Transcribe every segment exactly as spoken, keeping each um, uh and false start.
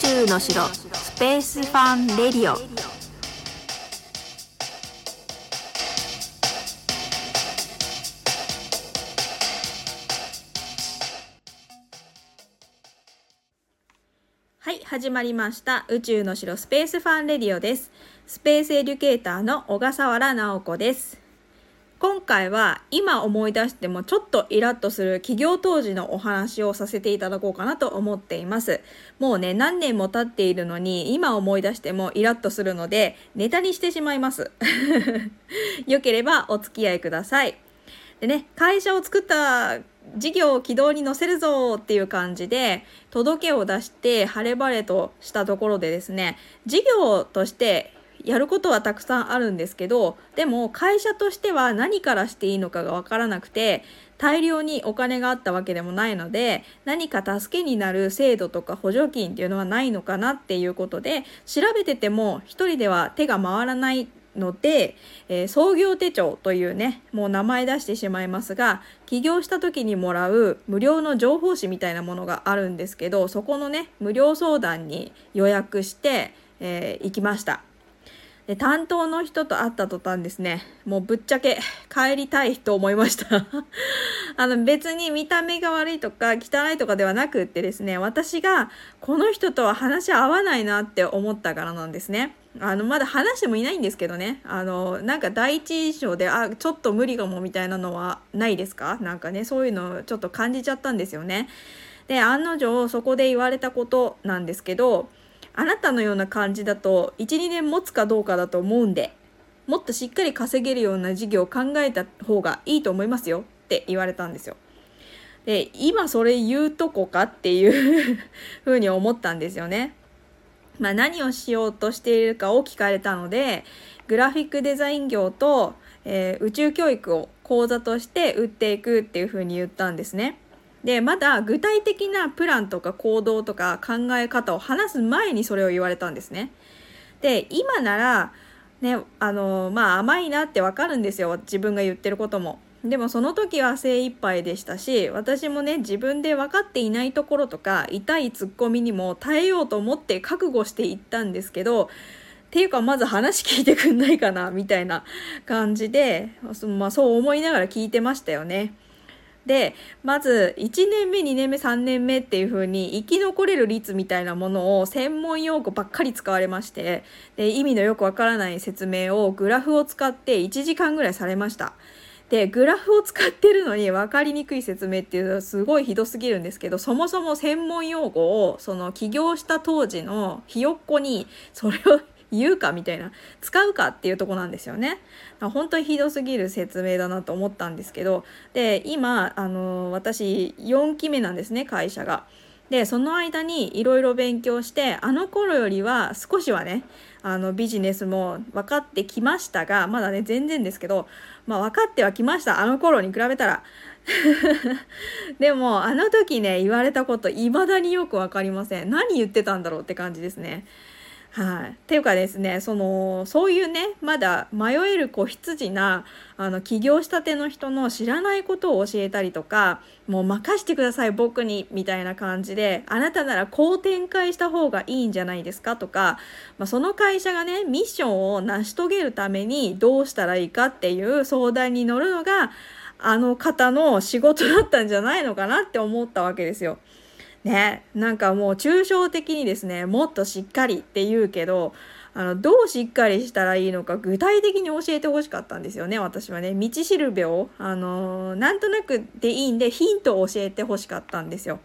宙の城スペースファンレディオ。はい、始まりました宇宙の城スペースファンレディオです。スペースエデュケーターの小笠原直子です。今回は今思い出してもちょっとイラッとする起業当時のお話をさせていただこうかなと思っています。もうね、何年も経っているのに今思い出してもイラッとするのでネタにしてしまいますよければお付き合いください。でね、会社を作った事業を軌道に乗せるぞっていう感じで届けを出して晴れ晴れとしたところでですね、事業としてやることはたくさんあるんですけど、でも会社としては何からしていいのかが分からなくて、大量にお金があったわけでもないので、何か助けになる制度とか補助金っていうのはないのかなっていうことで調べてても一人では手が回らないので、えー、創業手帳というね、もう名前出してしまいますが、起業した時にもらう無料の情報誌みたいなものがあるんですけど、そこのね無料相談に予約して、えー、行きました。で、担当の人と会った途端ですね、もうぶっちゃけ帰りたいと思いましたあの別に見た目が悪いとか汚いとかではなくってですね、私がこの人とは話合わないなって思ったからなんですね。あのまだ話してもいないんですけどね、あのなんか第一印象であちょっと無理かもみたいなのはないですか？なんかね、そういうのをちょっと感じちゃったんですよね。で、案の定そこで言われたことなんですけど、あなたのような感じだと いちにねん持つかどうかだと思うんで、もっとしっかり稼げるような事業を考えた方がいいと思いますよって言われたんですよ。で、今それ言うとこかっていうふうに思ったんですよね。まあ、何をしようとしているかを聞かれたので、グラフィックデザイン業と、えー、宇宙教育を講座として売っていくっていうふうに言ったんですね。で、まだ具体的なプランとか行動とか考え方を話す前にそれを言われたんですね。で、今なら、ね、あの、まあ、甘いなってわかるんですよ。自分が言ってることも。でもその時は精一杯でしたし、私もね、自分で分かっていないところとか、痛いツッコミにも耐えようと思って覚悟していったんですけど、っていうかまず話聞いてくんないかなみたいな感じで、まあ、そう思いながら聞いてましたよね。で、まずいちねんめ、にねんめ、さんねんめっていう風に生き残れる率みたいなものを専門用語ばっかり使われまして、で、意味のよくわからない説明をグラフを使っていちじかんぐらいされました。で、グラフを使ってるのに分かりにくい説明っていうのはすごいひどすぎるんですけど、そもそも専門用語をその起業した当時のひよっこにそれを言うかみたいな、使うかっていうとこなんですよね。本当にひどすぎる説明だなと思ったんですけど、で、今あの私よんきめなんですね、会社が。で、その間にいろいろ勉強して、あの頃よりは少しはね、あのビジネスも分かってきましたが、まだね全然ですけど、まあ、分かってはきました、あの頃に比べたらでもあの時ね言われたこといまだによく分かりません。何言ってたんだろうって感じですね。はい、っていうかですね、そのそういうね、まだ迷える子羊なあの起業したての人の知らないことを教えたりとか、もう任してください僕にみたいな感じで、あなたならこう展開した方がいいんじゃないですかとか、まあ、その会社がねミッションを成し遂げるためにどうしたらいいかっていう相談に乗るのがあの方の仕事だったんじゃないのかなって思ったわけですよね。なんかもう抽象的にですね、もっとしっかりって言うけど、あのどうしっかりしたらいいのか具体的に教えてほしかったんですよね。私はね、道しるべを、あのー、なんとなくでいいんでヒントを教えてほしかったんですよ。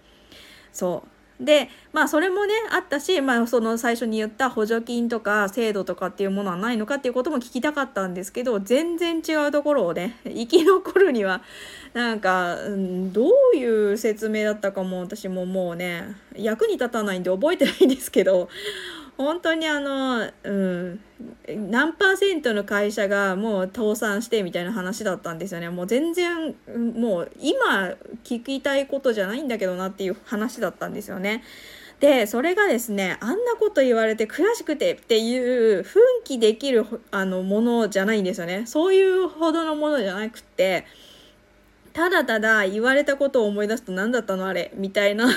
そうで、まあそれもねあったし、まあ、その最初に言った補助金とか制度とかっていうものはないのかっていうことも聞きたかったんですけど、全然違うところをね、生き残るにはなんか、うん、どういう説明だったかも私ももうね役に立たないんで覚えてないんですけど、本当にあの、うん、何パーセントの会社がもう倒産してみたいな話だったんですよね。もう全然もう今聞きたいことじゃないんだけどなっていう話だったんですよね。で、それがですね、あんなこと言われて悔しくてっていう奮起できるあのものじゃないんですよね。そういうほどのものじゃなくて、ただただ言われたことを思い出すと何だったのあれみたいな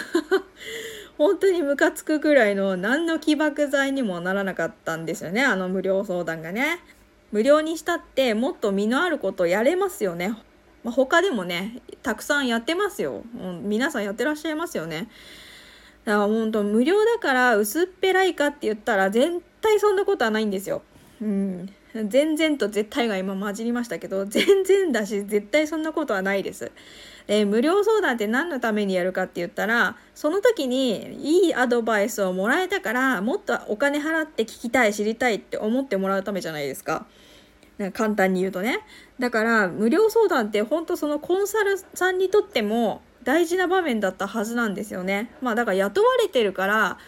本当にムカつくくらいの何の起爆剤にもならなかったんですよね、あの無料相談がね。無料にしたってもっと身のあることやれますよね。まあ、他でもねたくさんやってますよ、皆さんやってらっしゃいますよね。だから本当無料だから薄っぺらいかって言ったら絶対そんなことはないんですよ。うん、全然と絶対が今混じりましたけど、全然だし絶対そんなことはないです。で、無料相談って何のためにやるかって言ったら、その時にいいアドバイスをもらえたからもっとお金払って聞きたい、知りたいって思ってもらうためじゃないですか。なんか簡単に言うとね、だから無料相談って本当そのコンサルさんにとっても大事な場面だったはずなんですよね。まあだから雇われてるから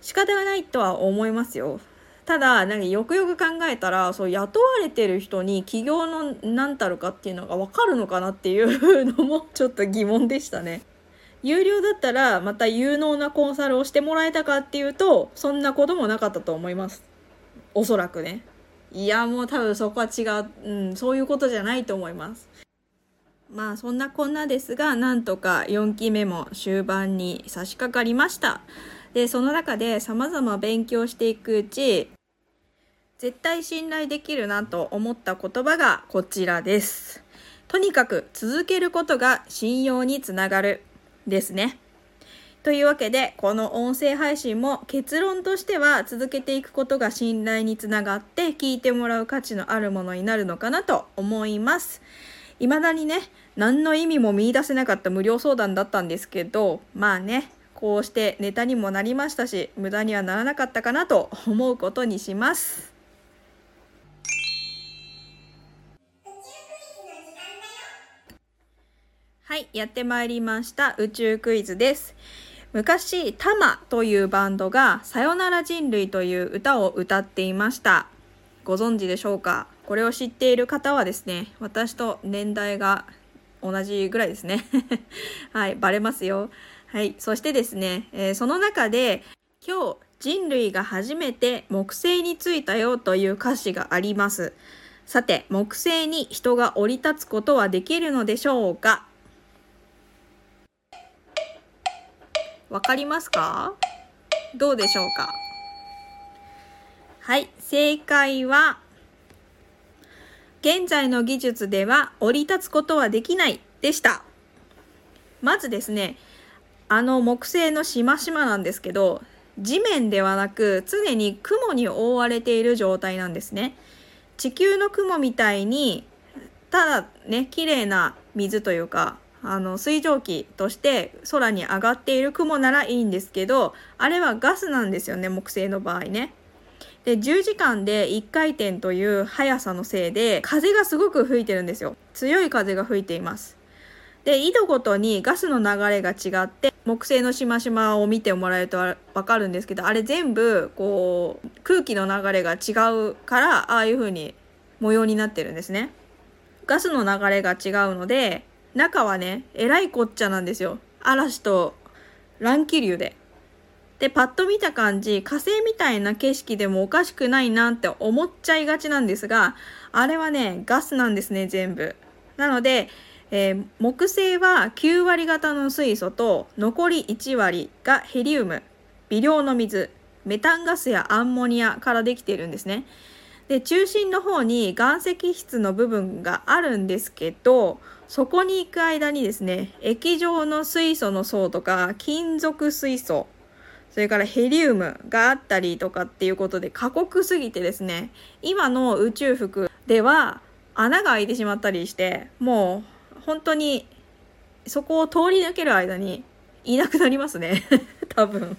仕方がないとは思いますよ。ただなんかよくよく考えたら、そう雇われてる人に起業の何たるかっていうのが分かるのかなっていうのもちょっと疑問でしたね。有料だったらまた有能なコンサルをしてもらえたかっていうと、そんなこともなかったと思います、おそらくね。いやもう多分そこは違う、うん、そういうことじゃないと思います。まあそんなこんなですが、なんとかよんきめも終盤に差し掛かりました。で、その中で様々勉強していくうち、絶対信頼できるなと思った言葉がこちらです。とにかく続けることが信用につながるですね。というわけで、この音声配信も結論としては続けていくことが信頼につながって聞いてもらう価値のあるものになるのかなと思います。未だにね、何の意味も見出せなかった無料相談だったんですけど、まあね、こうしてネタにもなりましたし、無駄にはならなかったかなと思うことにします。はい、やってまいりました宇宙クイズです。昔タマというバンドがさよなら人類という歌を歌っていました。ご存知でしょうか。これを知っている方はですね、私と年代が同じぐらいですねはい、バレますよ。はい、そしてですね、えー、その中で今日人類が初めて木星に着いたよという歌詞があります。さて、木星に人が降り立つことはできるのでしょうか。わかりますか？どうでしょうか？はい、正解は現在の技術では降り立つことはできないでした。まずですね、あの木星のしましまなんですけど、地面ではなく常に雲に覆われている状態なんですね。地球の雲みたいにただね、綺麗な水というか、あの水蒸気として空に上がっている雲ならいいんですけど、あれはガスなんですよね、木星の場合ね。で、じゅうじかんでいっかいてんという速さのせいで風がすごく吹いてるんですよ。強い風が吹いています。で、緯度ごとにガスの流れが違って、木星のしましまを見てもらえると分かるんですけど、あれ全部こう空気の流れが違うから、ああいう風に模様になってるんですね。ガスの流れが違うので中はね、えらいこっちゃなんですよ。嵐と乱気流で。で、パッと見た感じ、火星みたいな景色でもおかしくないなって思っちゃいがちなんですが、あれはね、ガスなんですね、全部。なので、えー、木星はきゅうわり型の水素と、残りいちわりがヘリウム、微量の水、メタンガスやアンモニアからできているんですね。で、中心の方に岩石質の部分があるんですけど、そこに行く間にですね、液状の水素の層とか金属水素、それからヘリウムがあったりとかっていうことで、過酷すぎてですね、今の宇宙服では穴が開いてしまったりして、もう本当にそこを通り抜ける間にいなくなりますね多分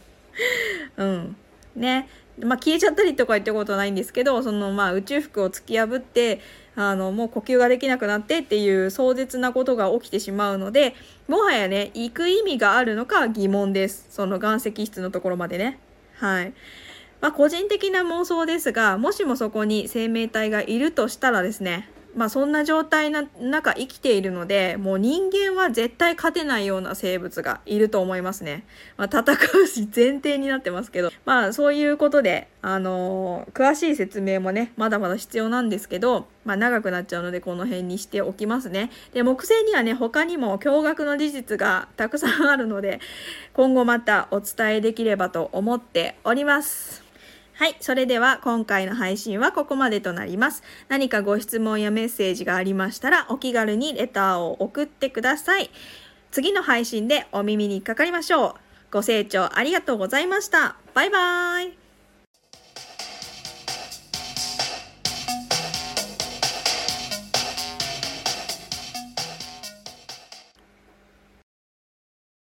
うんね、まあ、消えちゃったりとか言ってことはないんですけど、そのまあ宇宙服を突き破って、あのもう呼吸ができなくなってっていう壮絶なことが起きてしまうので、もはやね、行く意味があるのか疑問です、その岩石質のところまでね。はい、まあ個人的な妄想ですが、もしもそこに生命体がいるとしたらですね、まあ、そんな状態の中生きているので、もう人間は絶対勝てないような生物がいると思いますね。まあ、戦うし前提になってますけど、まあ、そういうことで、あのー、詳しい説明もねまだまだ必要なんですけど、まあ、長くなっちゃうのでこの辺にしておきますね。で、木星にはね他にも驚愕の事実がたくさんあるので、今後またお伝えできればと思っております。はい、それでは今回の配信はここまでとなります。何かご質問やメッセージがありましたら、お気軽にレターを送ってください。次の配信でお耳にかかりましょう。ご清聴ありがとうございました。バイバーイ。